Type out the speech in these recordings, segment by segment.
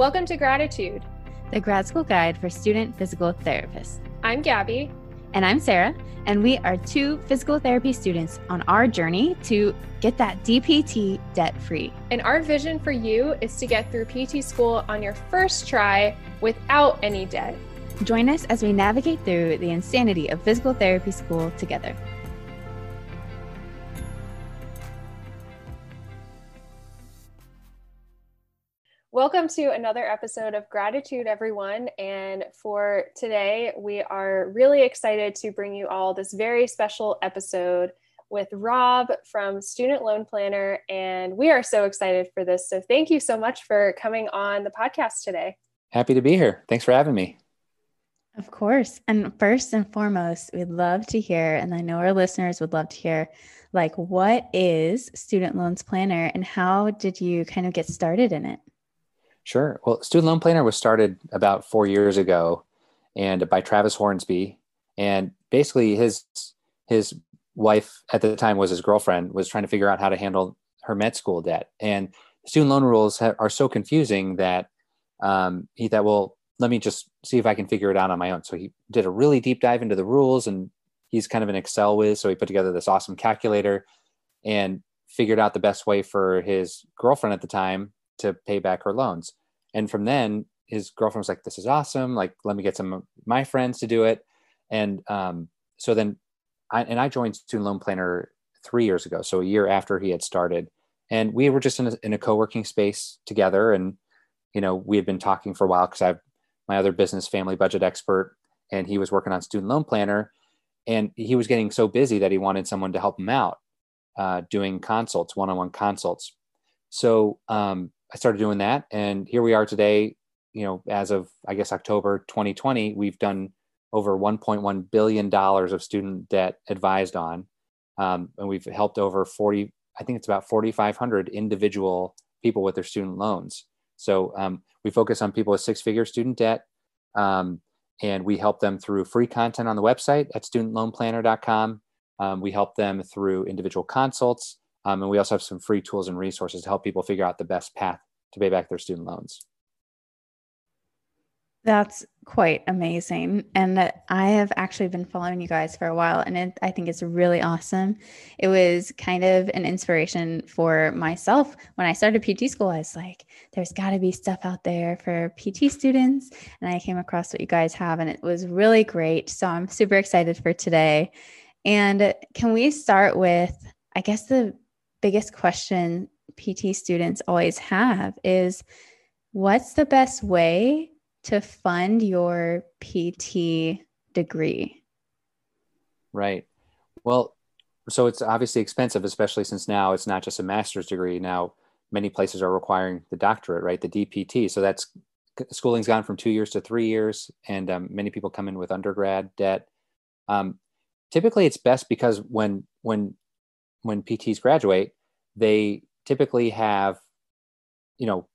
Welcome to Gratitude, the grad school guide for student physical therapists. I'm Gabby. And I'm Sarah, and we are two physical therapy students on our journey to get that DPT debt-free. And our vision for you is to get through PT school on your first try without any debt. Join us as we navigate through the insanity of physical therapy school together. Welcome to another episode of Gratitude, everyone. And for today, we are really excited to bring you all this very special episode with Rob from Student Loan Planner. And we are so excited for this. So thank you so much for coming on the podcast today. Happy to be here. Thanks for having me. Of course. And first and foremost, we'd love to hear, and I know our listeners would love to hear, like, what is Student Loans Planner and how did you kind of get started in it? Sure. Well, Student Loan Planner was started about 4 years ago and by Travis Hornsby. And basically his wife at the time was his girlfriend, was trying to figure out how to handle her med school debt. And student loan rules are so confusing that he thought, well, let me just see if I can figure it out on my own. So he did a really deep dive into the rules, and he's kind of an Excel whiz. So he put together this awesome calculator and figured out the best way for his girlfriend at the time to pay back her loans. And from then his girlfriend was like, this is awesome. Like, let me get some of my friends to do it. And so then I joined Student Loan Planner 3 years ago. So a year after he had started, and we were just in a co-working space together. And, you know, we had been talking for a while because I have my other business, Family Budget Expert, and he was working on Student Loan Planner, and he was getting so busy that he wanted someone to help him out doing consults, one-on-one consults. So, I started doing that, and here we are today. You know, as of, I guess, October 2020, we've done over $1.1 billion of student debt advised on, and we've helped over 40, I think it's about 4,500 individual people with their student loans. So we focus on people with six-figure student debt, and we help them through free content on the website at studentloanplanner.com. We help them through individual consults. And we also have some free tools and resources to help people figure out the best path to pay back their student loans. That's quite amazing. And I have actually been following you guys for a while, and I think it's really awesome. It was kind of an inspiration for myself. When I started PT school, I was like, there's got to be stuff out there for PT students. And I came across what you guys have, and it was really great. So I'm super excited for today. And can we start with, I guess, the biggest question PT students always have is, what's the best way to fund your PT degree? Right. Well, so it's obviously expensive, especially since now it's not just a master's degree. Now, many places are requiring the doctorate, right? The DPT. So that's, schooling's gone from 2 years to 3 years. And many people come in with undergrad debt. Typically it's best because when PTs graduate, they typically have, you know,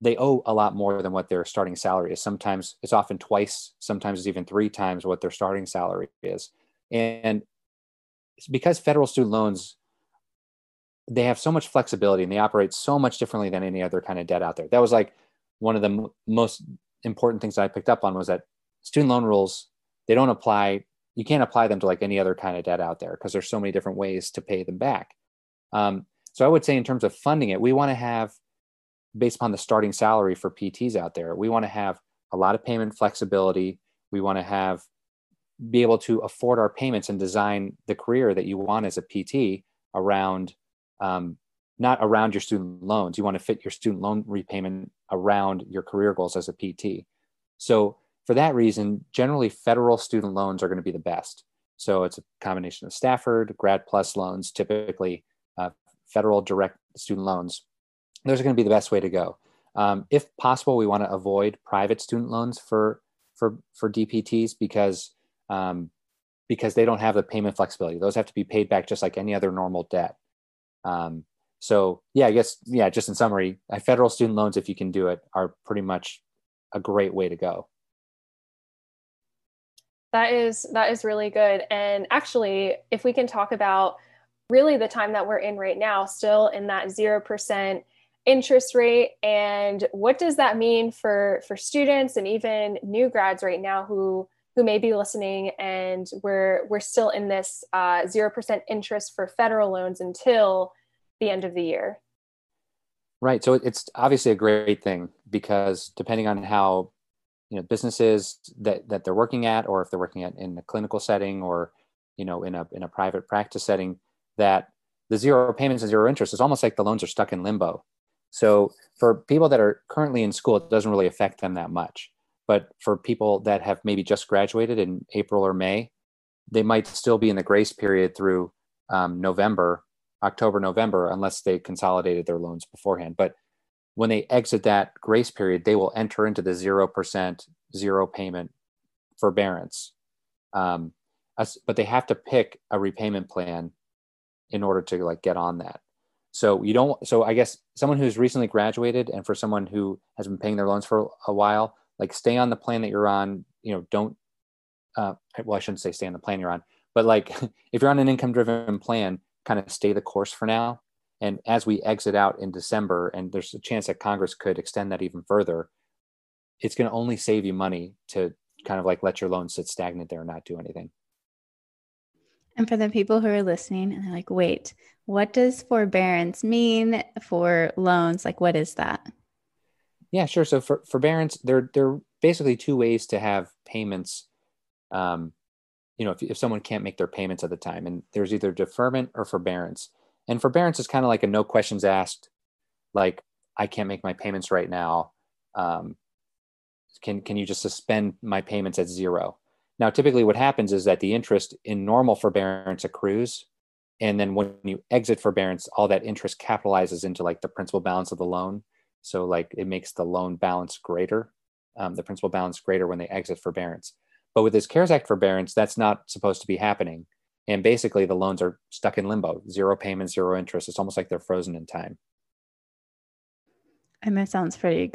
they owe a lot more than what their starting salary is. Sometimes it's often twice, sometimes it's even three times what their starting salary is. And it's because federal student loans, they have so much flexibility and they operate so much differently than any other kind of debt out there. That was like one of the most important things I picked up on, was that student loan rules, they don't apply. You can't apply them to like any other kind of debt out there because there's so many different ways to pay them back. So I would say in terms of funding it, we want to have, based upon the starting salary for PTs out there, we want to have a lot of payment flexibility. We want to have, be able to afford our payments and design the career that you want as a PT around, not around your student loans. You want to fit your student loan repayment around your career goals as a PT. So for that reason, generally federal student loans are going to be the best. So it's a combination of Stafford, Grad Plus loans, typically federal direct student loans. Those are going to be the best way to go. If possible, we want to avoid private student loans for DPTs because they don't have the payment flexibility. Those have to be paid back just like any other normal debt. Just in summary, federal student loans, if you can do it, are pretty much a great way to go. That is really good. And actually, if we can talk about really the time that we're in right now, still in that 0% interest rate, and what does that mean for students and even new grads right now who may be listening, and we're still in this 0% interest for federal loans until the end of the year. Right. So it's obviously a great thing, because depending on how, you know, businesses that they're working at, or if they're working at in the clinical setting, or, you know, in a private practice setting, that the zero payments and zero interest is almost like the loans are stuck in limbo. So for people that are currently in school, it doesn't really affect them that much. But for people that have maybe just graduated in April or May, they might still be in the grace period through October, November, unless they consolidated their loans beforehand. But when they exit that grace period, they will enter into the 0%, zero payment forbearance. But they have to pick a repayment plan in order to like get on that. So I guess someone who's recently graduated, and for someone who has been paying their loans for a while, like stay on the plan that you're on, you know, I shouldn't say stay on the plan you're on, but like if you're on an income driven plan, kind of stay the course for now. And as we exit out in December, and there's a chance that Congress could extend that even further, it's going to only save you money to kind of like let your loan sit stagnant there and not do anything. And for the people who are listening and they're like, wait, what does forbearance mean for loans? Like, what is that? Yeah, sure. So for forbearance, there are basically two ways to have payments. If someone can't make their payments at the time, and there's either deferment or forbearance. And forbearance is kind of like a no questions asked, like, I can't make my payments right now. Can you just suspend my payments at zero? Now, typically what happens is that the interest in normal forbearance accrues. And then when you exit forbearance, all that interest capitalizes into like the principal balance of the loan. So like it makes the loan balance greater, the principal balance greater when they exit forbearance. But with this CARES Act forbearance, that's not supposed to be happening. And basically the loans are stuck in limbo, zero payments, zero interest. It's almost like they're frozen in time. And that sounds pretty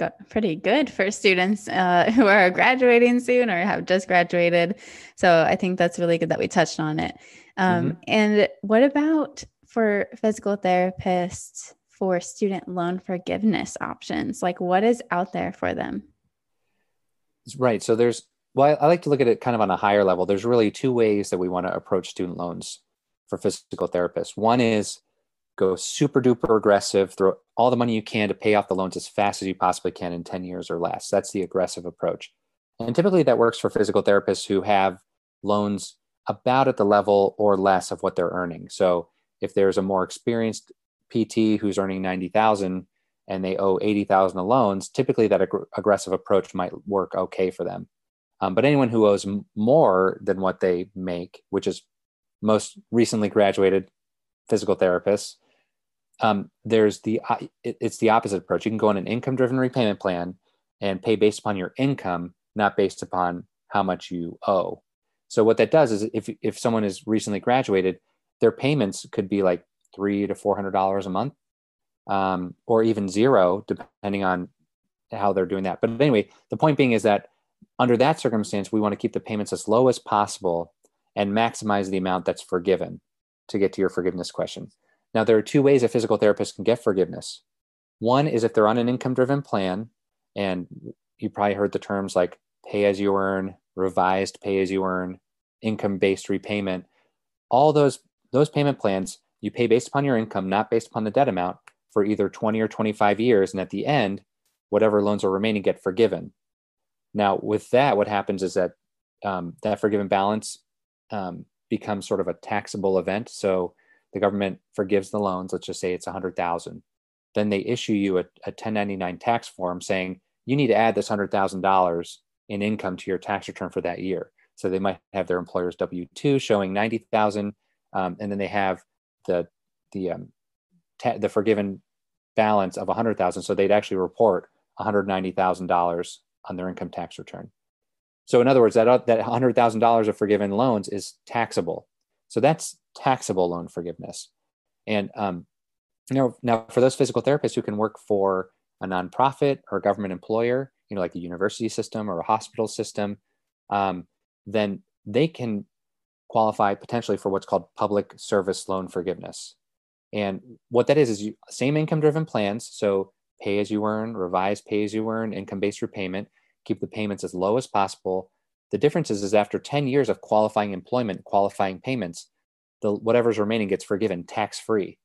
good for students who are graduating soon or have just graduated. So I think that's really good that we touched on it. And what about for physical therapists for student loan forgiveness options? Like, what is out there for them? Right. So I like to look at it kind of on a higher level. There's really two ways that we want to approach student loans for physical therapists. One is go super duper aggressive, throw all the money you can to pay off the loans as fast as you possibly can in 10 years or less. That's the aggressive approach. And typically that works for physical therapists who have loans about at the level or less of what they're earning. So if there's a more experienced PT who's earning $90,000 and they owe $80,000 in loans, typically that aggressive approach might work okay for them. But anyone who owes more than what they make, which is most recently graduated physical therapists, it's the opposite approach. You can go on an income-driven repayment plan and pay based upon your income, not based upon how much you owe. So what that does is if someone is recently graduated, their payments could be like $300 to $400 a month, or even zero, depending on how they're doing that. But anyway, the point being is that under that circumstance, we want to keep the payments as low as possible and maximize the amount that's forgiven, to get to your forgiveness question. Now, there are two ways a physical therapist can get forgiveness. One is if they're on an income-driven plan, and you probably heard the terms like pay as you earn, revised pay as you earn, income-based repayment. All those payment plans, you pay based upon your income, not based upon the debt amount, for either 20 or 25 years. And at the end, whatever loans are remaining get forgiven. Now, with that, what happens is that that forgiven balance becomes sort of a taxable event. So the government forgives the loans. Let's just say it's $100,000. Then they issue you a 1099 tax form saying you need to add this $100,000 in income to your tax return for that year. So they might have their employer's W-2 showing $90,000, and then they have the forgiven balance of $100,000. So they'd actually report $190,000 on their income tax return. So in other words, that $100,000 of forgiven loans is taxable. So that's taxable loan forgiveness. And now for those physical therapists who can work for a nonprofit or a government employer, you know, like a university system or a hospital system, then they can qualify potentially for what's called public service loan forgiveness. And what that is same income-driven plans. So pay as you earn, revised pay as you earn, income-based repayment, keep the payments as low as possible. The difference is after 10 years of qualifying employment, qualifying payments, whatever's remaining gets forgiven tax-free.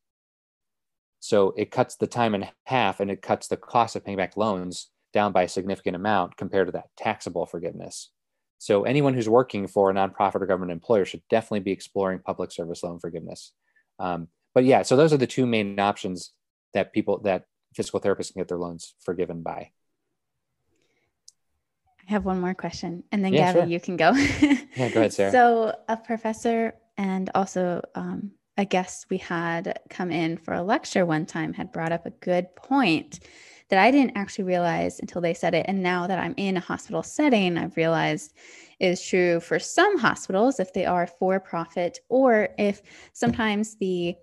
So it cuts the time in half and it cuts the cost of paying back loans down by a significant amount compared to that taxable forgiveness. So anyone who's working for a nonprofit or government employer should definitely be exploring public service loan forgiveness. But yeah, so those are the two main options that physical therapists can get their loans forgiven by. I have one more question, and then Gabby, sure, you can go. Yeah, go ahead, Sarah. So a professor and also a guest we had come in for a lecture one time had brought up a good point that I didn't actually realize until they said it. And now that I'm in a hospital setting, I've realized is true for some hospitals, if they are for profit, or if sometimes the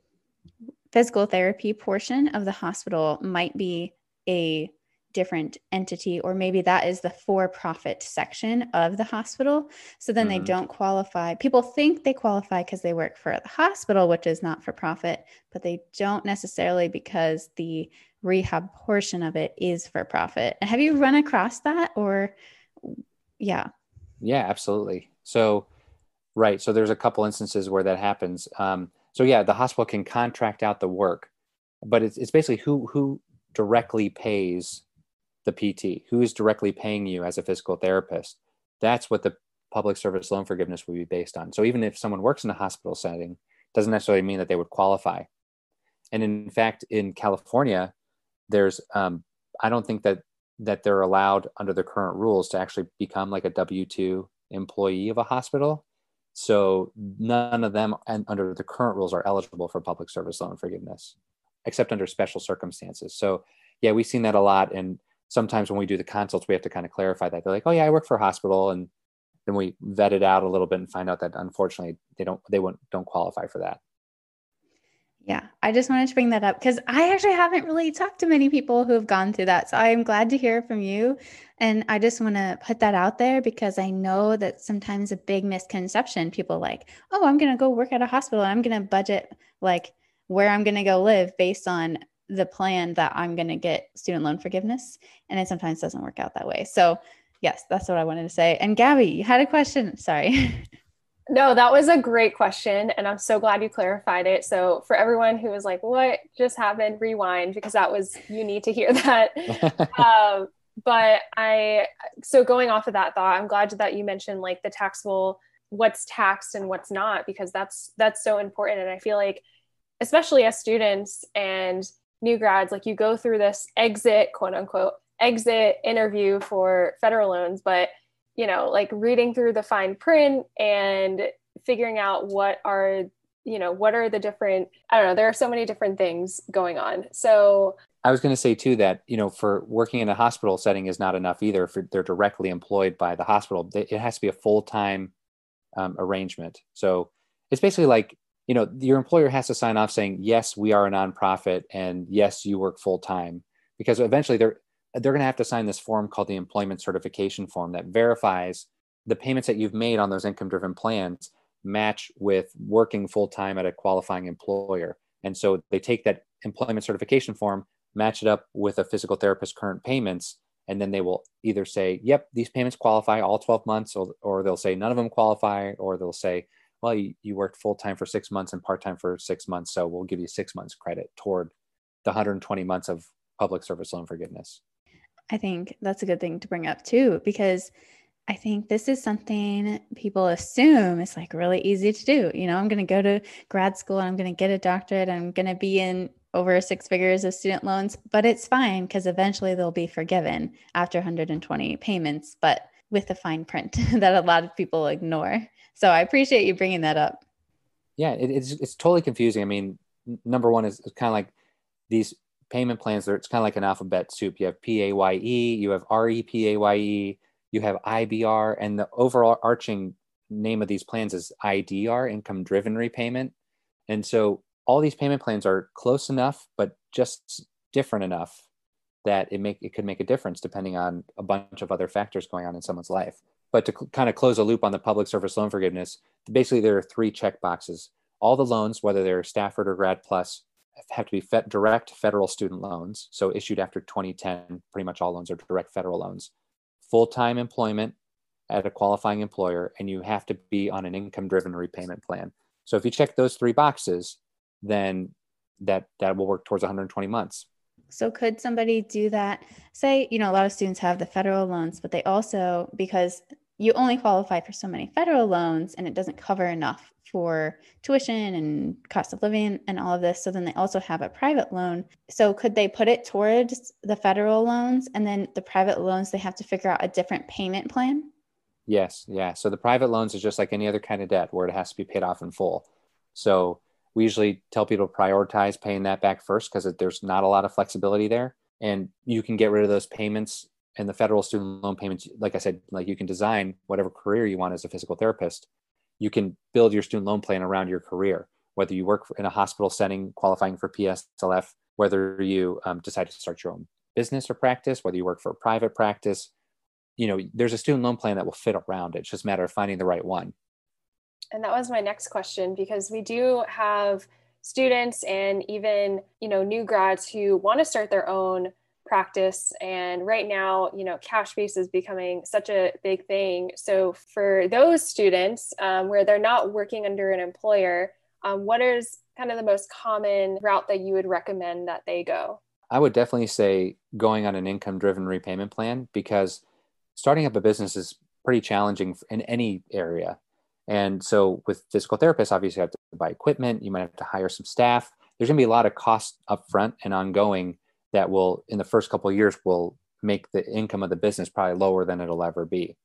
physical therapy portion of the hospital might be a different entity, or maybe that is the for-profit section of the hospital. So then they don't qualify. People think they qualify because they work for the hospital, which is not for profit, but they don't necessarily because the rehab portion of it is for profit. Have you run across that, or? Yeah. Yeah, absolutely. So, right. So there's a couple instances where that happens. So yeah, the hospital can contract out the work, but it's basically who directly pays the PT, who is directly paying you as a physical therapist. That's what the public service loan forgiveness would be based on. So even if someone works in a hospital setting, doesn't necessarily mean that they would qualify. And in fact, in California, there's, I don't think that they're allowed under the current rules to actually become like a W-2 employee of a hospital. So none of them under the current rules are eligible for public service loan forgiveness, except under special circumstances. So yeah, we've seen that a lot. And sometimes when we do the consults, we have to kind of clarify that. They're like, oh yeah, I work for a hospital. And then we vet it out a little bit and find out that unfortunately they don't qualify for that. Yeah. I just wanted to bring that up because I actually haven't really talked to many people who have gone through that. So I'm glad to hear from you. And I just want to put that out there because I know that sometimes a big misconception, people like, oh, I'm going to go work at a hospital and I'm going to budget like where I'm going to go live based on the plan that I'm going to get student loan forgiveness. And it sometimes doesn't work out that way. So yes, that's what I wanted to say. And Gabby, you had a question. Sorry. No, that was a great question. And I'm so glad you clarified it. So for everyone who was like, what just happened, rewind, because you need to hear that. So going off of that thought, I'm glad that you mentioned like the taxable, what's taxed and what's not, because that's so important. And I feel like, especially as students and new grads, like you go through this quote unquote exit interview for federal loans, but you know, like reading through the fine print and figuring out what are the different, I don't know, there are so many different things going on. So I was going to say too, that, you know, for working in a hospital setting is not enough either. If they're directly employed by the hospital, it has to be a full-time arrangement. So it's basically like, you know, your employer has to sign off saying, yes, we are a nonprofit and yes, you work full-time, because eventually they're going to have to sign this form called the employment certification form that verifies the payments that you've made on those income-driven plans match with working full-time at a qualifying employer. And so they take that employment certification form, match it up with a physical therapist's current payments, and then they will either say, yep, these payments qualify all 12 months, or they'll say none of them qualify, or they'll say, well, you worked full-time for 6 months and part-time for 6 months, so we'll give you 6 months credit toward the 120 months of public service loan forgiveness. I think that's a good thing to bring up too, because I think this is something people assume it's like really easy to do. You know, I'm going to go to grad school and I'm going to get a doctorate. I'm going to be in over 6 figures of student loans, but it's fine because eventually they'll be forgiven after 120 payments, but with the fine print that a lot of people ignore. So I appreciate you bringing that up. Yeah, it's totally confusing. I mean, number one is kind of like these payment plans, it's kind of like an alphabet soup. You have PAYE, you have REPAYE, you have IBR, and the overall arching name of these plans is IDR, income driven repayment. And so all these payment plans are close enough, but just different enough that it could make a difference depending on a bunch of other factors going on in someone's life. But to kind of close a loop on the public service loan forgiveness, basically there are 3 check boxes. All the loans, whether they're Stafford or Grad Plus, have to be direct federal student loans. So issued after 2010, pretty much all loans are direct federal loans. Full-time employment at a qualifying employer, and you have to be on an income-driven repayment plan. So if you check those three boxes, then that will work towards 120 months. So could somebody do that? Say, you know, a lot of students have the federal loans, but they also, because you only qualify for so many federal loans and it doesn't cover enough for tuition and cost of living and all of this. So then they also have a private loan. So could they put it towards the federal loans, and then the private loans, they have to figure out a different payment plan? Yes. Yeah. So the private loans is just like any other kind of debt where it has to be paid off in full. So we usually tell people to prioritize paying that back first because there's not a lot of flexibility there. And you can get rid of those payments and the federal student loan payments. Like I said, like you can design whatever career you want as a physical therapist. You can build your student loan plan around your career, whether you work in a hospital setting, qualifying for PSLF, whether you decide to start your own business or practice, whether you work for a private practice. You know, there's a student loan plan that will fit around it. It's just a matter of finding the right one. And that was my next question, because we do have students and even, you know, new grads who want to start their own practice. And right now, you know, cash base is becoming such a big thing. So for those students where they're not working under an employer, what is kind of the most common route that you would recommend that they go? I would definitely say going on an income-driven repayment plan, because starting up a business is pretty challenging in any area. And so with physical therapists, obviously you have to buy equipment, you might have to hire some staff. There's going to be a lot of costs upfront and ongoing that will, in the first couple of years, will make the income of the business probably lower than it'll ever be.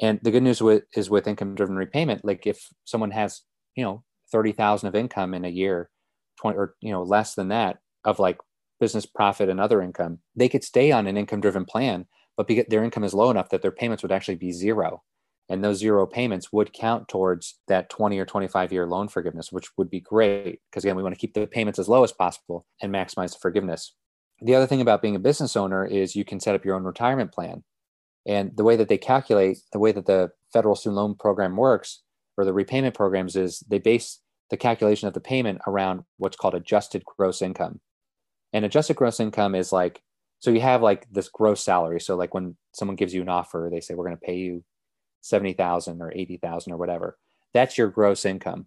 And the good news is with income-driven repayment, like if someone has, you know, 30,000 of income in a year, 20 or, you know, less than that of like business profit and other income, they could stay on an income-driven plan, but because their income is low enough that their payments would actually be zero. And those zero payments would count towards that 20 or 25 year loan forgiveness, which would be great. Because again, we want to keep the payments as low as possible and maximize the forgiveness. The other thing about being a business owner is you can set up your own retirement plan. And the way that they calculate, the way that the federal student loan program works, or the repayment programs, is they base the calculation of the payment around what's called adjusted gross income. And adjusted gross income is like, so you have like this gross salary. So like when someone gives you an offer, they say, we're going to pay you $70,000 or $80,000 or whatever. That's your gross income.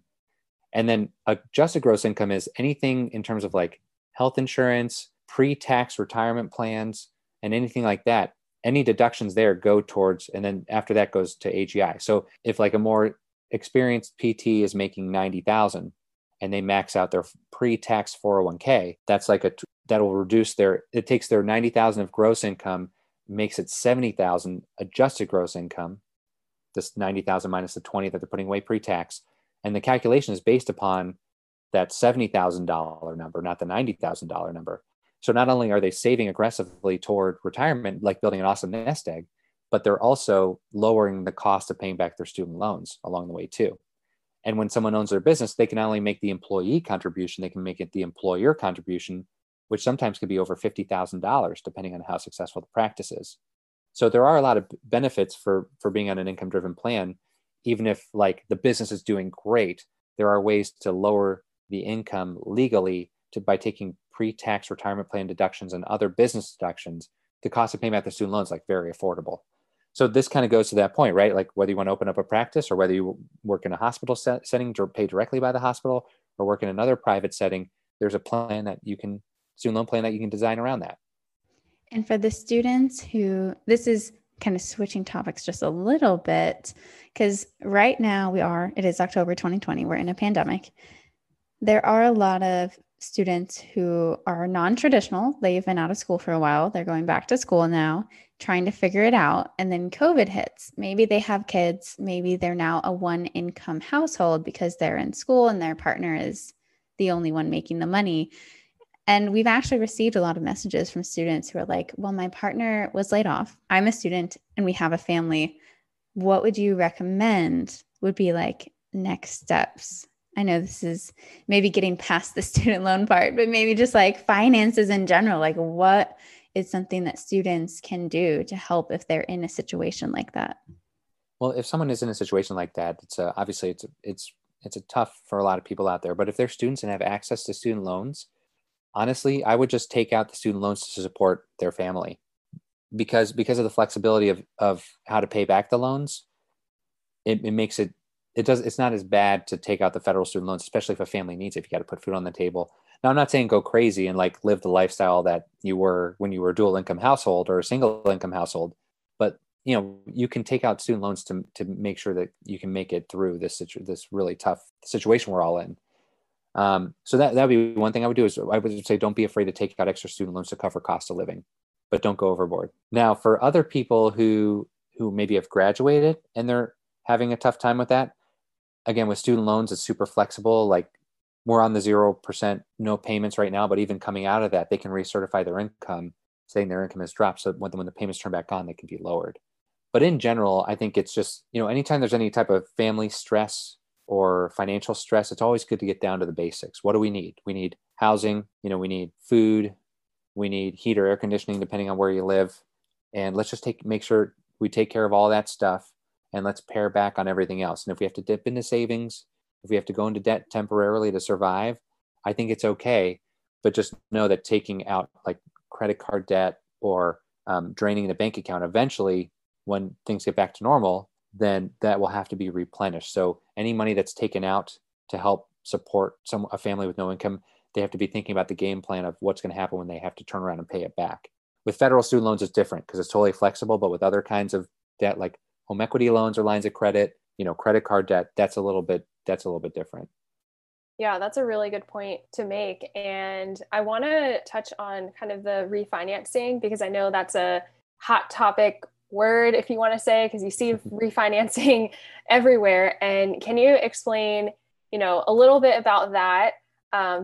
And then adjusted gross income is anything in terms of like health insurance, pre-tax retirement plans, and anything like that. Any deductions there go towards, and then after that goes to AGI. So if like a more experienced PT is making $90,000 and they max out their pre-tax 401k, that's like that will reduce it takes their $90,000 of gross income, makes it $70,000 adjusted gross income. This $90,000 minus the $20,000 that they're putting away pre-tax. And the calculation is based upon that $70,000 number, not the $90,000 number. So not only are they saving aggressively toward retirement, like building an awesome nest egg, but they're also lowering the cost of paying back their student loans along the way too. And when someone owns their business, they can not only make the employee contribution, they can make it the employer contribution, which sometimes can be over $50,000, depending on how successful the practice is. So there are a lot of benefits for being on an income-driven plan. Even if like the business is doing great, there are ways to lower the income legally by taking pre-tax retirement plan deductions and other business deductions. The cost of paying back the student loans, like, very affordable. So this kind of goes to that point, right? Like whether you want to open up a practice or whether you work in a hospital setting or pay directly by the hospital or work in another private setting, there's a plan that you can, student loan plan that you can design around that. And for the students who, this is kind of switching topics just a little bit, because right now it is October 2020, we're in a pandemic. There are a lot of students who are non-traditional. They've been out of school for a while. They're going back to school now, trying to figure it out. And then COVID hits. Maybe they have kids. Maybe they're now a one-income household because they're in school and their partner is the only one making the money. And we've actually received a lot of messages from students who are like, well, my partner was laid off. I'm a student and we have a family. What would you recommend would be like next steps? I know this is maybe getting past the student loan part, but maybe just like finances in general, like what is something that students can do to help if they're in a situation like that? Well, if someone is in a situation like that, it's obviously tough for a lot of people out there, but if they're students and have access to student loans, honestly, I would just take out the student loans to support their family, because of the flexibility of how to pay back the loans. It makes it, it's not as bad to take out the federal student loans, especially if a family needs it, if you got to put food on the table. Now, I'm not saying go crazy and like live the lifestyle that you were when you were a dual income household or a single income household, but you know, you can take out student loans to make sure that you can make it through this really tough situation we're all in. So that would be one thing I would do, is I would say, don't be afraid to take out extra student loans to cover cost of living, but don't go overboard. Now, for other people who maybe have graduated and they're having a tough time with that, again, with student loans, it's super flexible. Like, we're on the 0%, no payments right now, but even coming out of that, they can recertify their income, saying their income has dropped. So when the payments turn back on, they can be lowered. But in general, I think it's just, you know, anytime there's any type of family stress or financial stress, it's always good to get down to the basics. What do we need? We need housing, you know, we need food, we need heat or air conditioning, depending on where you live. And let's just make sure we take care of all that stuff, and let's pare back on everything else. And if we have to dip into savings, if we have to go into debt temporarily to survive, I think it's okay. But just know that taking out like credit card debt or draining the bank account, eventually when things get back to normal, then that will have to be replenished. So any money that's taken out to help support a family with no income, they have to be thinking about the game plan of what's going to happen when they have to turn around and pay it back. With federal student loans, it's different because it's totally flexible. But with other kinds of debt, like home equity loans or lines of credit, you know, credit card debt, that's a little bit different. Yeah, that's a really good point to make. And I want to touch on kind of the refinancing, because I know that's a hot topic word, if you want to say, because you see refinancing everywhere. And can you explain, you know, a little bit about that?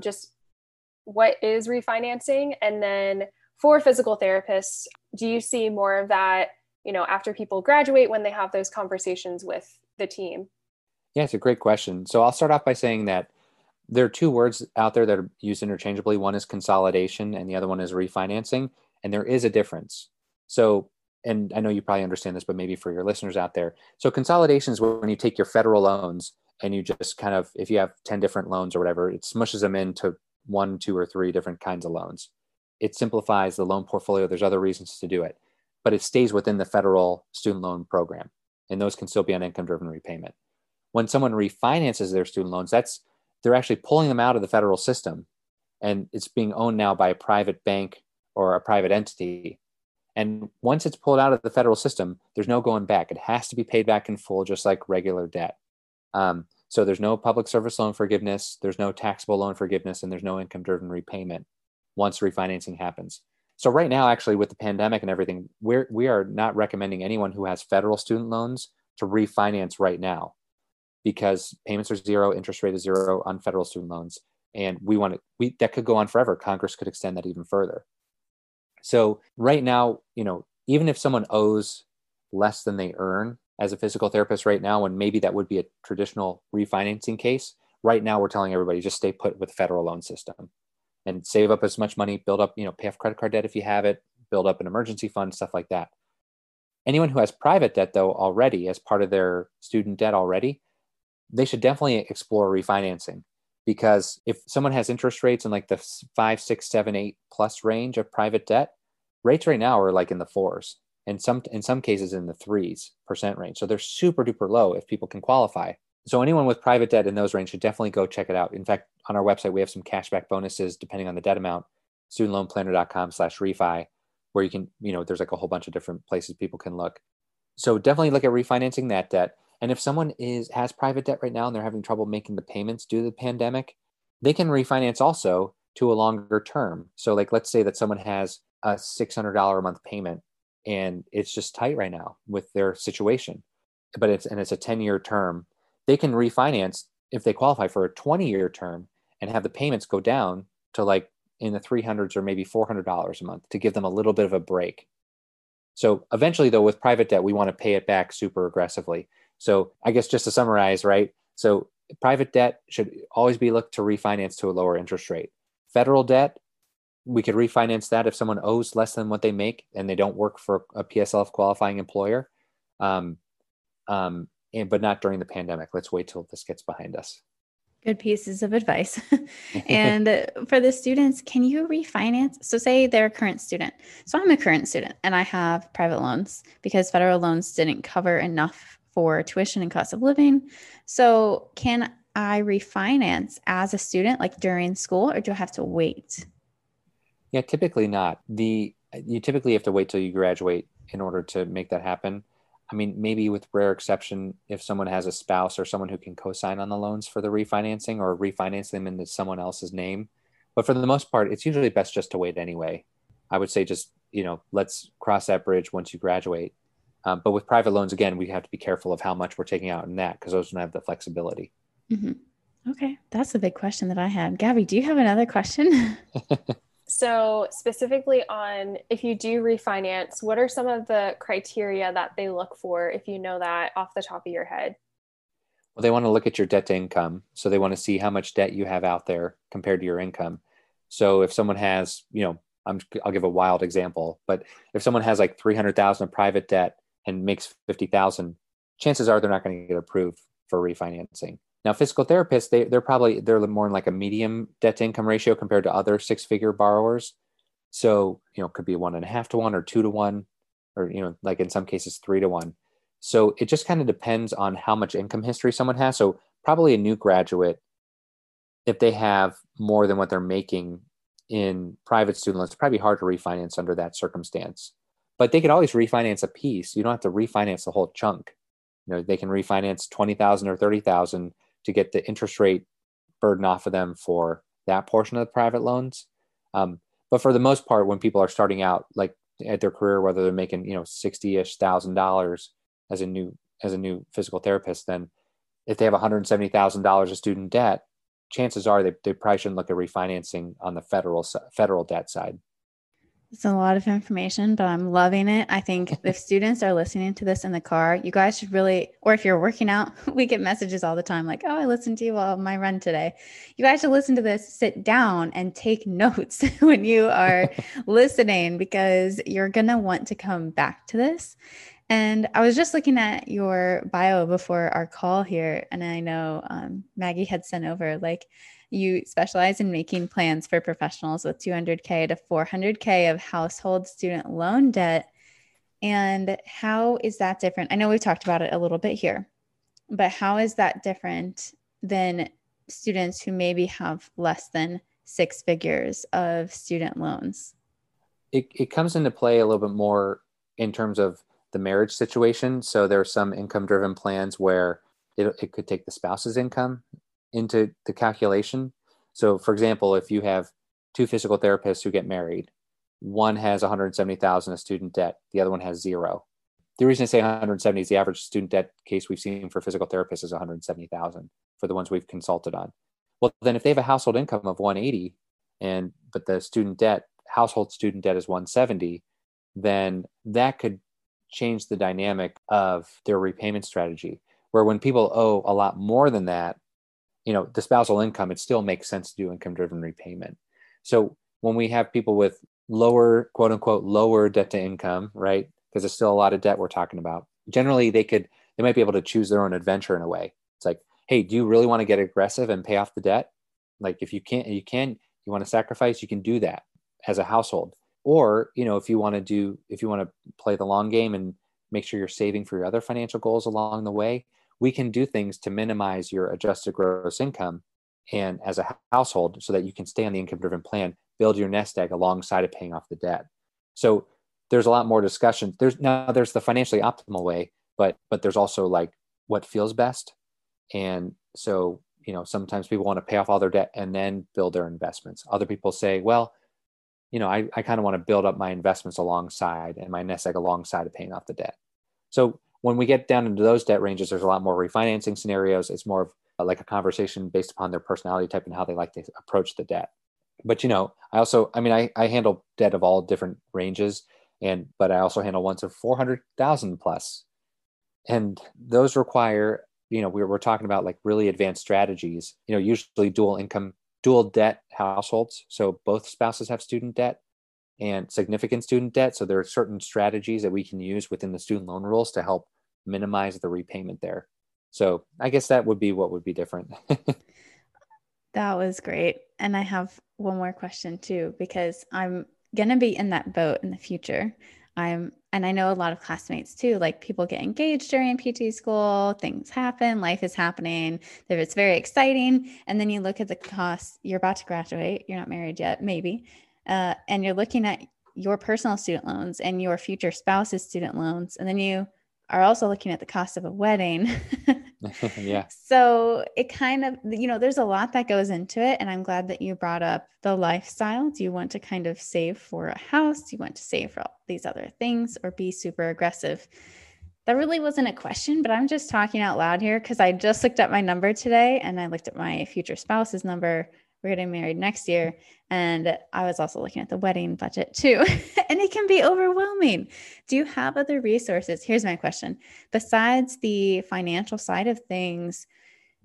Just what is refinancing? And then for physical therapists, do you see more of that, you know, after people graduate, when they have those conversations with the team? Yeah, it's a great question. So I'll start off by saying that there are two words out there that are used interchangeably. One is consolidation and the other one is refinancing. And there is a difference. So, and I know you probably understand this, but maybe for your listeners out there. So consolidation is when you take your federal loans and you just kind of, if you have 10 different loans or whatever, it smushes them into 1, 2, or 3 different kinds of loans. It simplifies the loan portfolio. There's other reasons to do it, but it stays within the federal student loan program. And those can still be on income-driven repayment. When someone refinances their student loans, they're actually pulling them out of the federal system, and it's being owned now by a private bank or a private entity. And once it's pulled out of the federal system, there's no going back. It has to be paid back in full, just like regular debt. So there's no public service loan forgiveness, there's no taxable loan forgiveness, and there's no income-driven repayment once refinancing happens. So right now, actually, with the pandemic and everything, we are not recommending anyone who has federal student loans to refinance right now, because payments are zero, interest rate is zero on federal student loans. And that could go on forever. Congress could extend that even further. So right now, you know, even if someone owes less than they earn as a physical therapist right now, and maybe that would be a traditional refinancing case, right now we're telling everybody just stay put with the federal loan system and save up as much money, build up, you know, pay off credit card debt if you have it, build up an emergency fund, stuff like that. Anyone who has private debt though already as part of their student debt already, they should definitely explore refinancing, because if someone has interest rates in like the 5, 6, 7, 8 plus range of private debt, rates right now are like in the 4s and in some cases in the 3% range. So they're super duper low if people can qualify. So anyone with private debt in those range should definitely go check it out. In fact, on our website, we have some cashback bonuses depending on the debt amount, studentloanplanner.com/refi, where you can, you know, there's like a whole bunch of different places people can look. So definitely look at refinancing that debt. And if someone has private debt right now and they're having trouble making the payments due to the pandemic, they can refinance also to a longer term. So like, let's say that someone has a $600 a month payment and it's just tight right now with their situation, but it's a 10-year term. They can refinance if they qualify for a 20-year term and have the payments go down to like in the 300s or maybe $400 a month to give them a little bit of a break. So eventually though, with private debt, we want to pay it back super aggressively. So I guess just to summarize, right? So private debt should always be looked to refinance to a lower interest rate. Federal debt, we could refinance that if someone owes less than what they make and they don't work for a PSLF qualifying employer, but not during the pandemic. Let's wait till this gets behind us. Good pieces of advice. And for the students, can you refinance? So say they're a current student. So I'm a current student and I have private loans because federal loans didn't cover enough for tuition and cost of living. So can I refinance as a student, like during school, or do I have to wait? Yeah, typically not. You typically have to wait till you graduate in order to make that happen. I mean, maybe with rare exception, if someone has a spouse or someone who can co-sign on the loans for the refinancing or refinance them into someone else's name. But for the most part, it's usually best just to wait anyway. I would say just, let's cross that bridge once you graduate. But with private loans, again, we have to be careful of how much we're taking out in that because those don't have the flexibility. Mm-hmm. Okay. That's a big question that I had. Gabby, do you have another question? So specifically on if you do refinance, what are some of the criteria that they look for, if you know that off the top of your head? Well, they want to look at your debt to income. So they want to see how much debt you have out there compared to your income. So if someone has, I'll give a wild example, but if someone has like $300,000 of private debt and makes $50,000, chances are they're not going to get approved for refinancing. Now, physical therapists, they're more in like a medium debt to income ratio compared to other six-figure borrowers. So, it could be 1.5 to 1 or 2 to 1, or, like in some cases, 3 to 1. So it just kind of depends on how much income history someone has. So probably a new graduate, if they have more than what they're making in private student loans, it's probably hard to refinance under that circumstance, but they could always refinance a piece. You don't have to refinance the whole chunk. They can refinance $20,000 or $30,000 to get the interest rate burden off of them for that portion of the private loans. But for the most part, when people are starting out, like at their career, whether they're making, $60,000-ish as a new physical therapist, then if they have $170,000 of student debt, chances are they probably shouldn't look at refinancing on the federal debt side. It's a lot of information, but I'm loving it. I think if students are listening to this in the car, you guys should really, or if you're working out, we get messages all the time like, oh, I listened to you on my run today. You guys should listen to this, sit down and take notes when you are listening, because you're going to want to come back to this. And I was just looking at your bio before our call here. And I know Maggie had sent over like, you specialize in making plans for professionals with $200K to $400K of household student loan debt. And how is that different? I know we've talked about it a little bit here, but how is that different than students who maybe have less than six figures of student loans? It comes into play a little bit more in terms of the marriage situation. So there are some income-driven plans where it could take the spouse's income into the calculation. So for example, if you have two physical therapists who get married, one has $170,000 of student debt, the other one has zero. The reason I say 170 is the average student debt case we've seen for physical therapists is 170,000 for the ones we've consulted on. Well, then if they have a household income of 180 but the household student debt is 170, then that could change the dynamic of their repayment strategy, where when people owe a lot more than that, the spousal income, it still makes sense to do income-driven repayment. So when we have people with lower, quote unquote, lower debt to income, right? Because there's still a lot of debt we're talking about. Generally, they might be able to choose their own adventure in a way. It's like, hey, do you really want to get aggressive and pay off the debt? Like if you want to sacrifice, you can do that as a household. Or, if you want to play the long game and make sure you're saving for your other financial goals along the way, we can do things to minimize your adjusted gross income and as a household so that you can stay on the income-driven plan, build your nest egg alongside of paying off the debt. So there's a lot more discussion. There's the financially optimal way, but there's also like what feels best. And so, sometimes people want to pay off all their debt and then build their investments. Other people say, well, I kind of want to build up my investments alongside and my nest egg alongside of paying off the debt. So when we get down into those debt ranges, there's a lot more refinancing scenarios. It's more of like a conversation based upon their personality type and how they like to approach the debt. But, I handle debt of all different ranges, but I also handle ones of 400,000 plus. And those require, we're talking about like really advanced strategies, usually dual debt households. So both spouses have student debt and significant student debt. So there are certain strategies that we can use within the student loan rules to help minimize the repayment there. So I guess that would be what would be different. That was great. And I have one more question too, because I'm going to be in that boat in the future. And I know a lot of classmates too, like people get engaged during PT school, things happen, life is happening, it's very exciting. And then you look at the costs, you're about to graduate, you're not married yet, maybe. And you're looking at your personal student loans and your future spouse's student loans. And then you are also looking at the cost of a wedding. Yeah. So it kind of, there's a lot that goes into it. And I'm glad that you brought up the lifestyle. Do you want to kind of save for a house? Do you want to save for all these other things or be super aggressive? That really wasn't a question, but I'm just talking out loud here because I just looked at my number today and I looked at my future spouse's number. We're getting married next year. And I was also looking at the wedding budget too, and it can be overwhelming. Do you have other resources? Here's my question. Besides the financial side of things,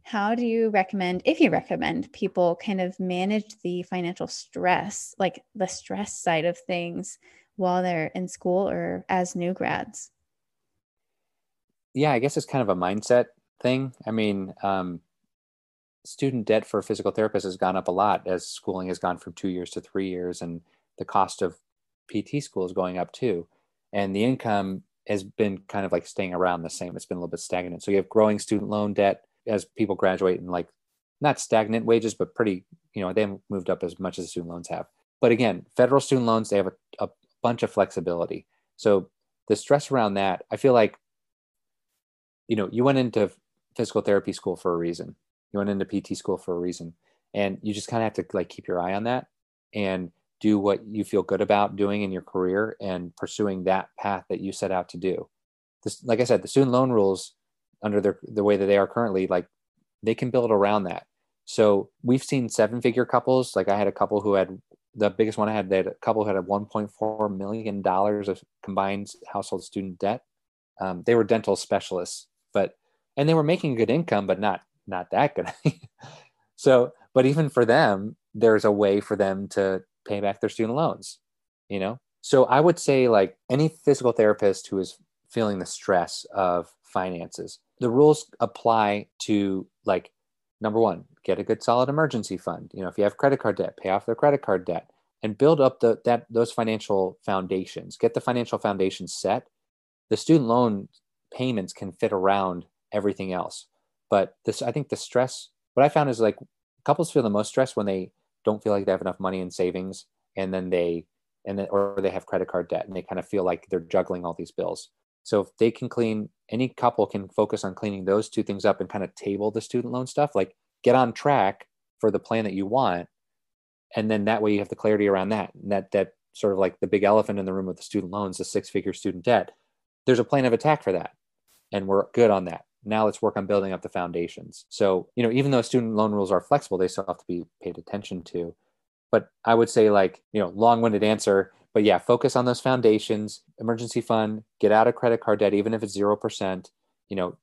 how do you recommend, if you recommend, people kind of manage the financial stress, like the stress side of things while they're in school or as new grads? Yeah, I guess it's kind of a mindset thing. I mean, student debt for physical therapists has gone up a lot as schooling has gone from 2 years to 3 years, and the cost of PT school is going up too. And the income has been kind of like staying around the same. It's been a little bit stagnant. So you have growing student loan debt as people graduate, and like not stagnant wages, but pretty, they haven't moved up as much as student loans have. But again, federal student loans, they have a bunch of flexibility. So the stress around that, I feel like, you went into physical therapy school for a reason. You went into PT school for a reason, and you just kind of have to like keep your eye on that and do what you feel good about doing in your career and pursuing that path that you set out to do. This, like I said, the student loan rules under the way that they are currently, like they can build around that. So we've seen 7-figure couples. Like I had a couple who had the biggest one I had. They had a couple who had a $1.4 million of combined household student debt. They were dental specialists, and they were making good income, but not that good. So, but even for them, there's a way for them to pay back their student loans, So I would say like any physical therapist who is feeling the stress of finances, the rules apply to like, number one, get a good solid emergency fund. If you have credit card debt, pay off their credit card debt and build up those financial foundations, get the financial foundation set. The student loan payments can fit around everything else. But I think the stress, what I found is like couples feel the most stress when they don't feel like they have enough money in savings, and then or they have credit card debt and they kind of feel like they're juggling all these bills. So if they can any couple can focus on cleaning those two things up and kind of table the student loan stuff, like get on track for the plan that you want. And then that way you have the clarity around that. And that sort of like the big elephant in the room with the student loans, the 6-figure student debt, there's a plan of attack for that. And we're good on that. Now let's work on building up the foundations. So, even though student loan rules are flexible, they still have to be paid attention to. But I would say long-winded answer, but yeah, focus on those foundations, emergency fund, get out of credit card debt, even if it's 0%,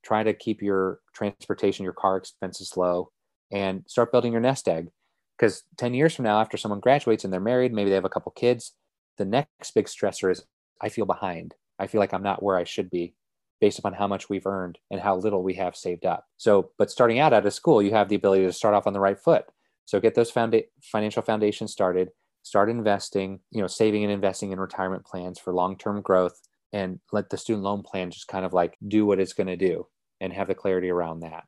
try to keep your transportation, your car expenses low, and start building your nest egg. Because 10 years from now, after someone graduates and they're married, maybe they have a couple kids, the next big stressor is, I feel behind. I feel like I'm not where I should be, based upon how much we've earned and how little we have saved up. So, but starting out of school, you have the ability to start off on the right foot. So get those financial foundations started, start investing, saving and investing in retirement plans for long-term growth, and let the student loan plan just kind of like do what it's going to do and have the clarity around that.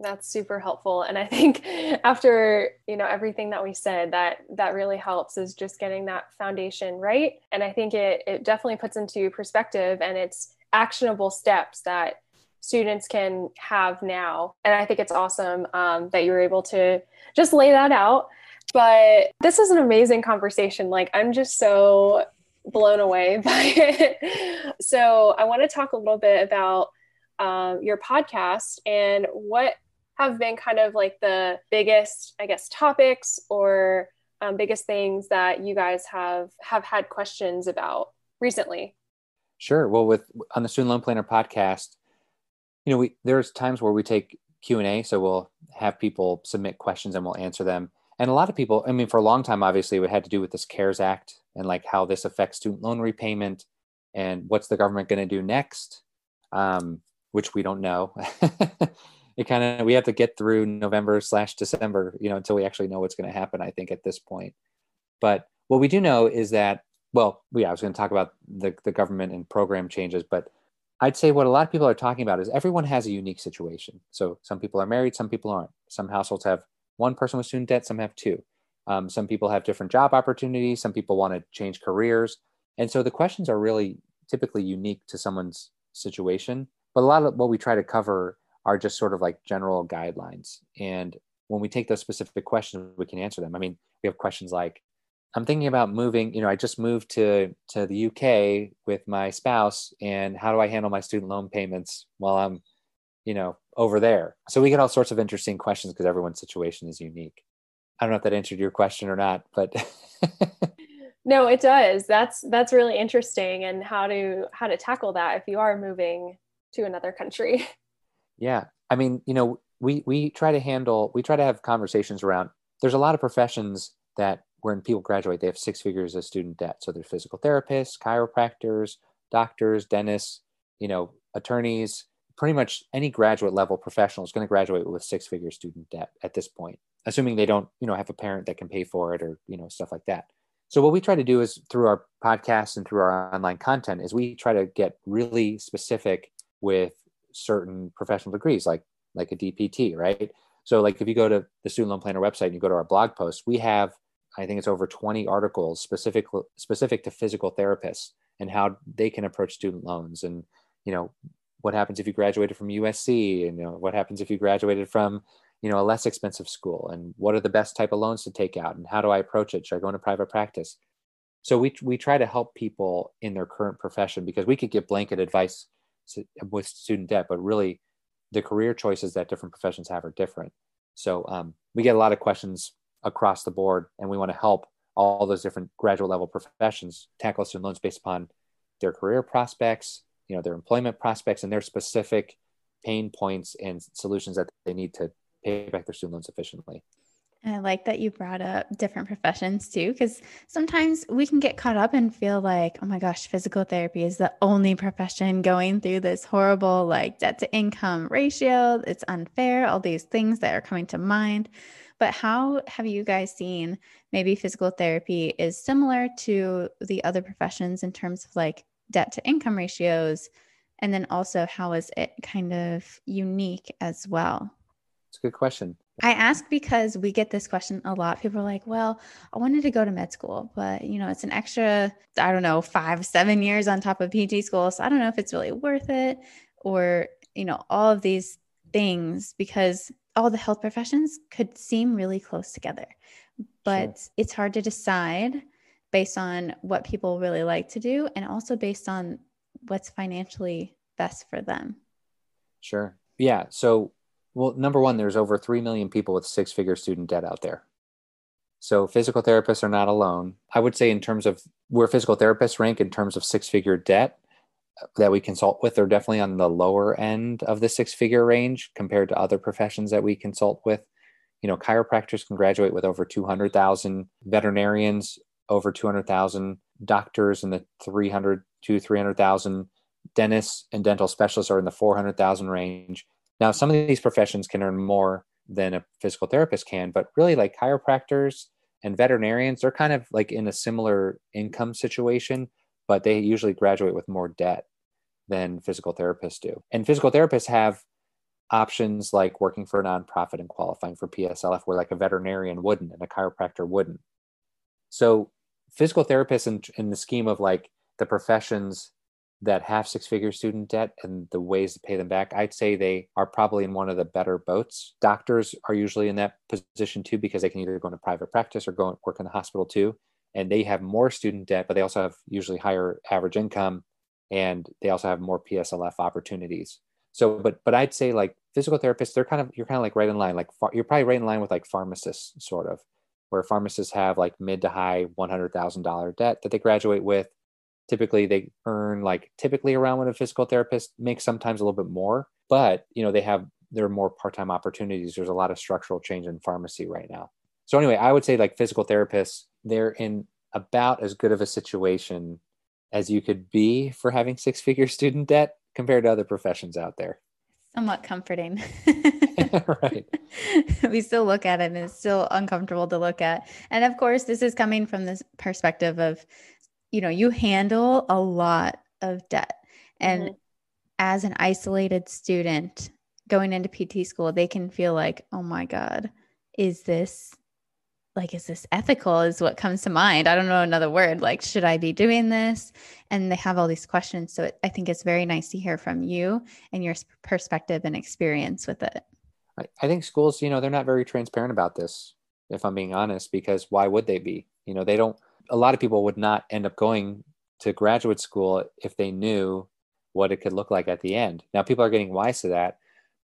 That's super helpful. And I think after, everything that we said, that really helps is just getting that foundation right. And I think it definitely puts into perspective, and it's actionable steps that students can have now. And I think it's awesome that you were able to just lay that out. But this is an amazing conversation. Like, I'm just so blown away by it. So I want to talk a little bit about your podcast and what have been kind of like the biggest, I guess, topics or biggest things that you guys have had questions about recently. Sure. Well, on the Student Loan Planner podcast, there's times where we take Q&A. So we'll have people submit questions and we'll answer them. And a lot of people, I mean, for a long time, obviously, it had to do with this CARES Act and like how this affects student loan repayment and what's the government going to do next, which we don't know. we have to get through November/December, until we actually know what's going to happen, I think, at this point. But what we do know is that, well, yeah, I was going to talk about the government and program changes, but I'd say what a lot of people are talking about is everyone has a unique situation. So some people are married, some people aren't. Some households have one person with student debt, some have two. Some people have different job opportunities. Some people want to change careers. And so the questions are really typically unique to someone's situation. But a lot of what we try to cover are just sort of like general guidelines. And when we take those specific questions, we can answer them. I mean, we have questions like, I'm thinking about moving, I just moved to the UK with my spouse, and how do I handle my student loan payments while I'm, over there? So we get all sorts of interesting questions because everyone's situation is unique. I don't know if that answered your question or not, but no, it does. That's really interesting, and how to tackle that if you are moving to another country. Yeah. I mean, we try to have conversations around, there's a lot of professions that when people graduate, they have 6 figures of student debt. So there's physical therapists, chiropractors, doctors, dentists, attorneys, pretty much any graduate level professional is going to graduate with 6-figure student debt at this point, assuming they don't, have a parent that can pay for it or, stuff like that. So what we try to do is through our podcasts and through our online content is we try to get really specific with certain professional degrees, like a DPT, right? So like if you go to the Student Loan Planner website and you go to our blog post, we have, I think it's over 20 articles specific to physical therapists and how they can approach student loans, and what happens if you graduated from USC, and what happens if you graduated from a less expensive school, and what are the best type of loans to take out, and how do I approach it? Should I go into private practice? So we try to help people in their current profession, because we could give blanket advice with student debt, but really the career choices that different professions have are different. So we get a lot of questions across the board, and we want to help all those different graduate level professions tackle student loans based upon their career prospects, their employment prospects, and their specific pain points and solutions that they need to pay back their student loans efficiently. I like that you brought up different professions too, because sometimes we can get caught up and feel like, oh my gosh, physical therapy is the only profession going through this horrible debt to income ratio. It's unfair, all these things that are coming to mind. But how have you guys seen maybe physical therapy is similar to the other professions in terms of debt to income ratios? And then also, how is it kind of unique as well? It's a good question. I ask because we get this question a lot. People are like, well, I wanted to go to med school, but it's an extra, 5-7 years on top of PT school. So I don't know if it's really worth it, or, all of these things, because all the health professions could seem really close together, but sure, it's hard to decide based on what people really like to do, and also based on what's financially best for them. Sure. Yeah. So, well, number one, there's over 3 million people with 6-figure student debt out there. So physical therapists are not alone. I would say in terms of where physical therapists rank in terms of 6-figure debt that we consult with, they're definitely on the lower end of the 6-figure range compared to other professions that we consult with. Chiropractors can graduate with over 200,000, veterinarians over 200,000, doctors in the 300,000, dentists and dental specialists are in the 400,000 range. Now, some of these professions can earn more than a physical therapist can, but really chiropractors and veterinarians, they're kind of in a similar income situation, but they usually graduate with more debt than physical therapists do. And physical therapists have options like working for a nonprofit and qualifying for PSLF, where a veterinarian wouldn't and a chiropractor wouldn't. So physical therapists in the scheme of the professions that have 6-figure student debt and the ways to pay them back, I'd say they are probably in one of the better boats. Doctors are usually in that position too, because they can either go into private practice or go and work in the hospital too. And they have more student debt, but they also have usually higher average income, and they also have more PSLF opportunities. So, but I'd say physical therapists, they're you're right in line, you're probably right in line with pharmacists sort of, where pharmacists have mid to high $100,000 debt that they graduate with. Typically, they earn typically around what a physical therapist makes, sometimes a little bit more, but there are more part-time opportunities. There's a lot of structural change in pharmacy right now. So anyway, I would say physical therapists, they're in about as good of a situation as you could be for having 6-figure student debt compared to other professions out there. somewhat comforting. Right. We still look at it and it's still uncomfortable to look at. And of course, this is coming from this perspective of, you know, you handle a lot of debt. And mm-hmm. as an isolated student going into PT school, they can feel like, oh my God, is this ethical is what comes to mind. I don't know another word, like, should I be doing this? And they have all these questions. So I think it's very nice to hear from you and your perspective and experience with it. I think schools, you know, they're not very transparent about this, if I'm being honest, because why would they be? You know, a lot of people would not end up going to graduate school if they knew what it could look like at the end. Now people are getting wise to that,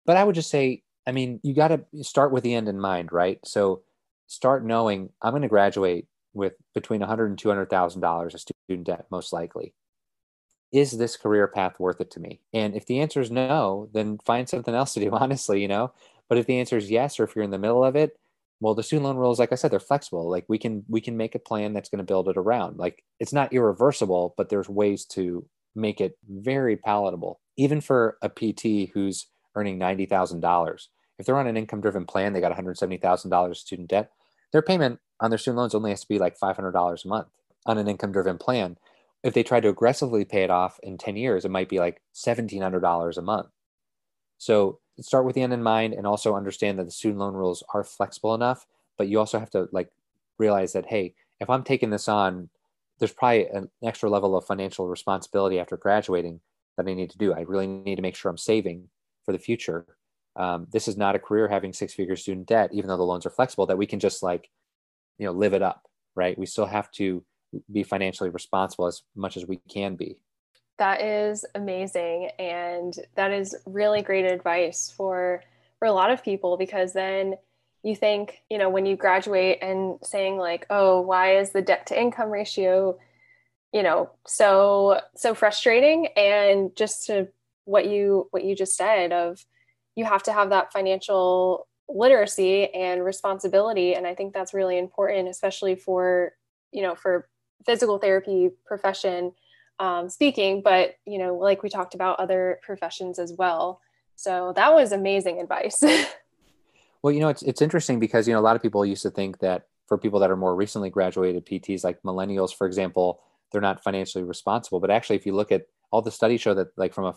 but I would just say, I mean, you got to start with the end in mind, right? So start knowing I'm going to graduate with between $100,000 and $200,000 of student debt, most likely. Is this career path worth it to me? And if the answer is no, then find something else to do, honestly, you know, but if the answer is yes, or if you're in the middle of it, well, the student loan rules, like I said, they're flexible. Like we can make a plan that's going to build it around. Like it's not irreversible, but there's ways to make it very palatable, even for a PT who's earning $90,000. If they're on an income-driven plan, they got $170,000 student debt. Their payment on their student loans only has to be like $500 a month on an income-driven plan. If they try to aggressively pay it off in 10 years, it might be like $1,700 a month. So start with the end in mind, and also understand that the student loan rules are flexible enough, but you also have to like realize that, hey, if I'm taking this on, there's probably an extra level of financial responsibility after graduating that I need to do. I really need to make sure I'm saving for the future. This is not a career having six-figure student debt, even though the loans are flexible, that we can just like, you know, live it up, right? We still have to be financially responsible as much as we can be. That is amazing. And that is really great advice for a lot of people, because then you think, you know, when you graduate and saying like, oh, why is the debt to income ratio, you know, so frustrating? And just to what you just said of, you have to have that financial literacy and responsibility. And I think that's really important, especially for, you know, for physical therapy profession speaking, but, you know, like we talked about other professions as well. So that was amazing advice. Well, you know, it's interesting because, you know, a lot of people used to think that for people that are more recently graduated PTs, like millennials, for example, they're not financially responsible. But actually, if you look at all the studies show that like from a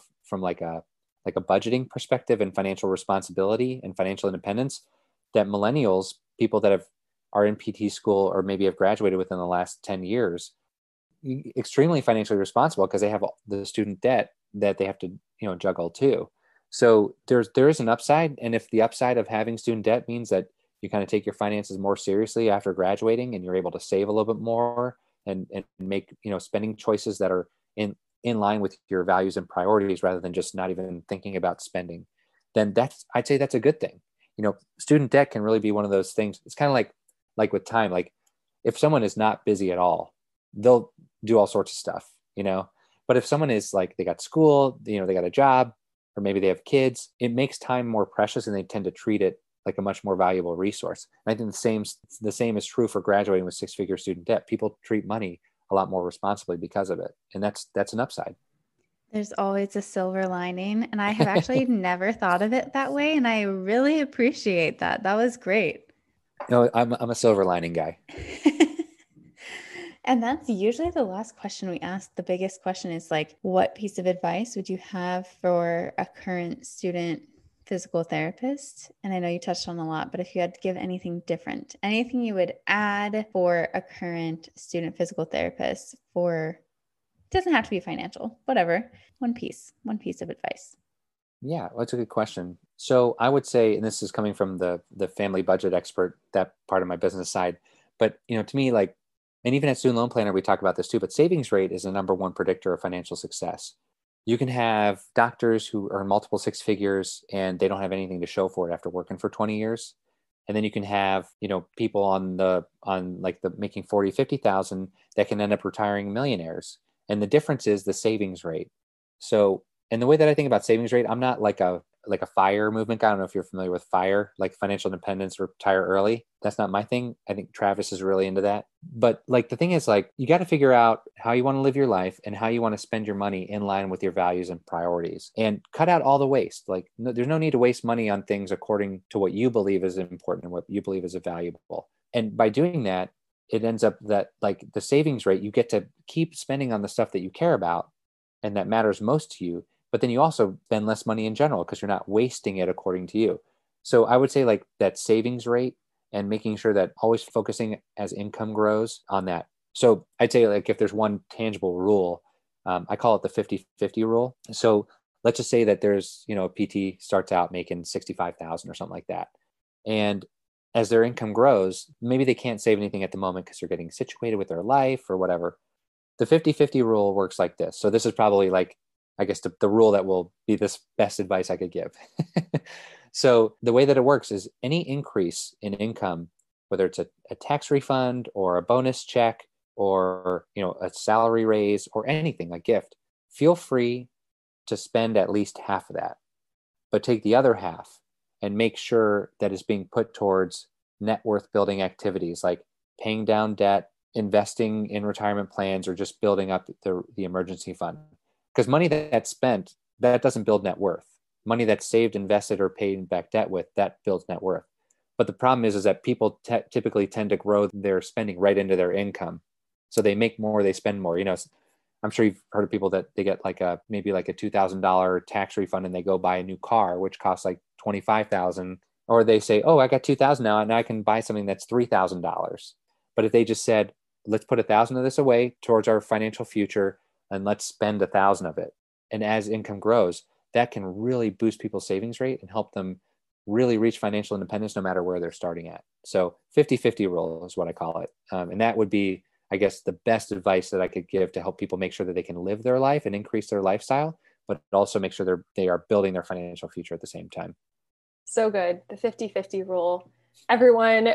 budgeting perspective and financial responsibility and financial independence, that millennials, people that are in PT school or maybe have graduated within the last 10 years, extremely financially responsible because they have the student debt that they have to, you know, juggle too. So there is an upside. And if the upside of having student debt means that you kind of take your finances more seriously after graduating and you're able to save a little bit more and make, you know, spending choices that are in line with your values and priorities, rather than just not even thinking about spending, then I'd say that's a good thing. You know, student debt can really be one of those things. It's kind of like with time, like if someone is not busy at all, they'll do all sorts of stuff, you know, but if someone is like, they got school, you know, they got a job, or maybe they have kids, it makes time more precious and they tend to treat it like a much more valuable resource. And I think the same is true for graduating with six-figure student debt. People treat money a lot more responsibly because of it. And that's an upside. There's always a silver lining. And I have actually never thought of it that way. And I really appreciate that. That was great. No, I'm a silver lining guy. And that's usually the last question we ask. The biggest question is like, what piece of advice would you have for a current student physical therapist? And I know you touched on a lot, but if you had to give anything different, anything you would add for a current student physical therapist, for, it doesn't have to be financial, whatever, one piece of advice. Yeah, well, that's a good question. So I would say, and this is coming from the family budget expert, that part of my business side, but you know, to me, like, and even at Student Loan Planner, we talk about this too, but savings rate is the number one predictor of financial success. You can have doctors who earn multiple six figures and they don't have anything to show for it after working for 20 years. And then you can have, you know, people on making 40, 50,000 that can end up retiring millionaires. And the difference is the savings rate. So, and the way that I think about savings rate, I'm not like a like a FIRE movement guy. I don't know if you're familiar with FIRE, like financial independence, retire early. That's not my thing. I think Travis is really into that. But like, the thing is, like, you got to figure out how you want to live your life and how you want to spend your money in line with your values and priorities, and cut out all the waste. Like, no, there's no need to waste money on things according to what you believe is important and what you believe is valuable. And by doing that, it ends up that like the savings rate, you get to keep spending on the stuff that you care about and that matters most to you. But then you also spend less money in general because you're not wasting it according to you. So I would say like that savings rate and making sure that always focusing as income grows on that. So I'd say like if there's one tangible rule, I call it the 50-50 rule. So let's just say that there's, you know, a PT starts out making $65,000 or something like that. And as their income grows, maybe they can't save anything at the moment because they're getting situated with their life or whatever. The 50-50 rule works like this. So this is probably like, I guess the rule that will be the best advice I could give. So the way that it works is any increase in income, whether it's a tax refund or a bonus check or, you know, a salary raise or anything, a gift, feel free to spend at least half of that, but take the other half and make sure that it's being put towards net worth building activities like paying down debt, investing in retirement plans, or just building up the emergency fund. Because money that's spent, that doesn't build net worth. Money that's saved, invested, or paid back debt with, that builds net worth. But the problem is that people typically tend to grow their spending right into their income. So they make more, they spend more. You know, I'm sure you've heard of people that they get like maybe like a $2,000 tax refund and they go buy a new car, which costs like $25,000, or they say, oh, I got $2,000 now and I can buy something that's $3,000. But if they just said, let's put $1,000 of this away towards our financial future and let's spend $1,000 of it. And as income grows, that can really boost people's savings rate and help them really reach financial independence no matter where they're starting at. So 50-50 rule is what I call it. And that would be, I guess, the best advice that I could give to help people make sure that they can live their life and increase their lifestyle, but also make sure they are building their financial future at the same time. So good. The 50-50 rule. Everyone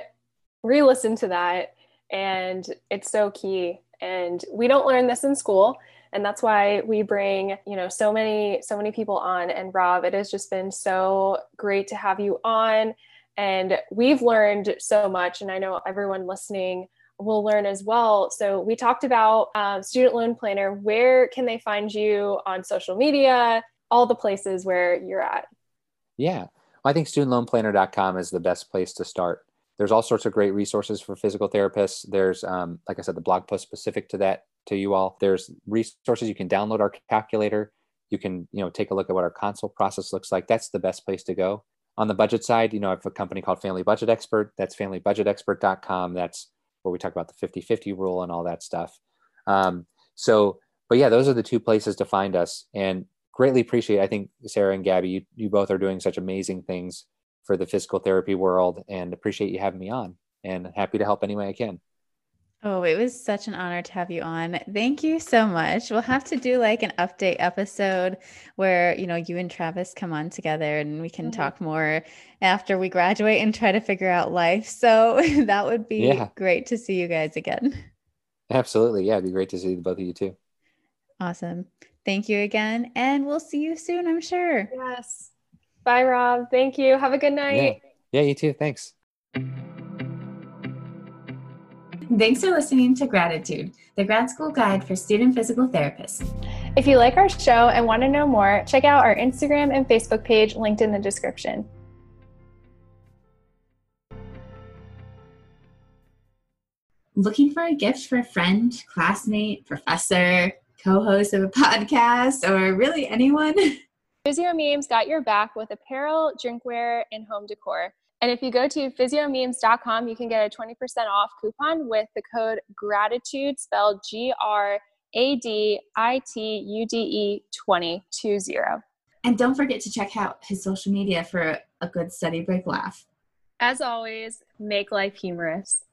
re-listen to that. And it's so key. And we don't learn this in school. And that's why we bring, you know, so many people on. And Rob, it has just been so great to have you on. And we've learned so much. And I know everyone listening will learn as well. So we talked about Student Loan Planner. Where can they find you on social media? All the places where you're at. Yeah. I think studentloanplanner.com is the best place to start. There's all sorts of great resources for physical therapists. There's, like I said, the blog post specific to that, to you all. There's resources. You can download our calculator. You can, you know, take a look at what our consult process looks like. That's the best place to go. On the budget side, you know, I have a company called Family Budget Expert. That's familybudgetexpert.com. That's where we talk about the 50-50 rule and all that stuff. But yeah, those are the two places to find us. And greatly appreciate, I think, Sarah and Gabby, you both are doing such amazing things for the physical therapy world, and appreciate you having me on, and happy to help any way I can. Oh, it was such an honor to have you on. Thank you so much. We'll have to do like an update episode where, you know, you and Travis come on together and we can talk more after we graduate and try to figure out life. So that would be great to see you guys again. Absolutely. Yeah. It'd be great to see the both of you too. Awesome. Thank you again. And we'll see you soon, I'm sure. Yes. Bye, Rob. Thank you. Have a good night. Yeah, you too. Thanks. Thanks for listening to Gratitude, the grad school guide for student physical therapists. If you like our show and want to know more, check out our Instagram and Facebook page linked in the description. Looking for a gift for a friend, classmate, professor, co-host of a podcast, or really anyone? PhysioMemes got your back with apparel, drinkware, and home decor. And if you go to PhysioMemes.com, you can get a 20% off coupon with the code GRATITUDE, spelled GRADITUDE 2020. And don't forget to check out his social media for a good study break laugh. As always, make life humorous.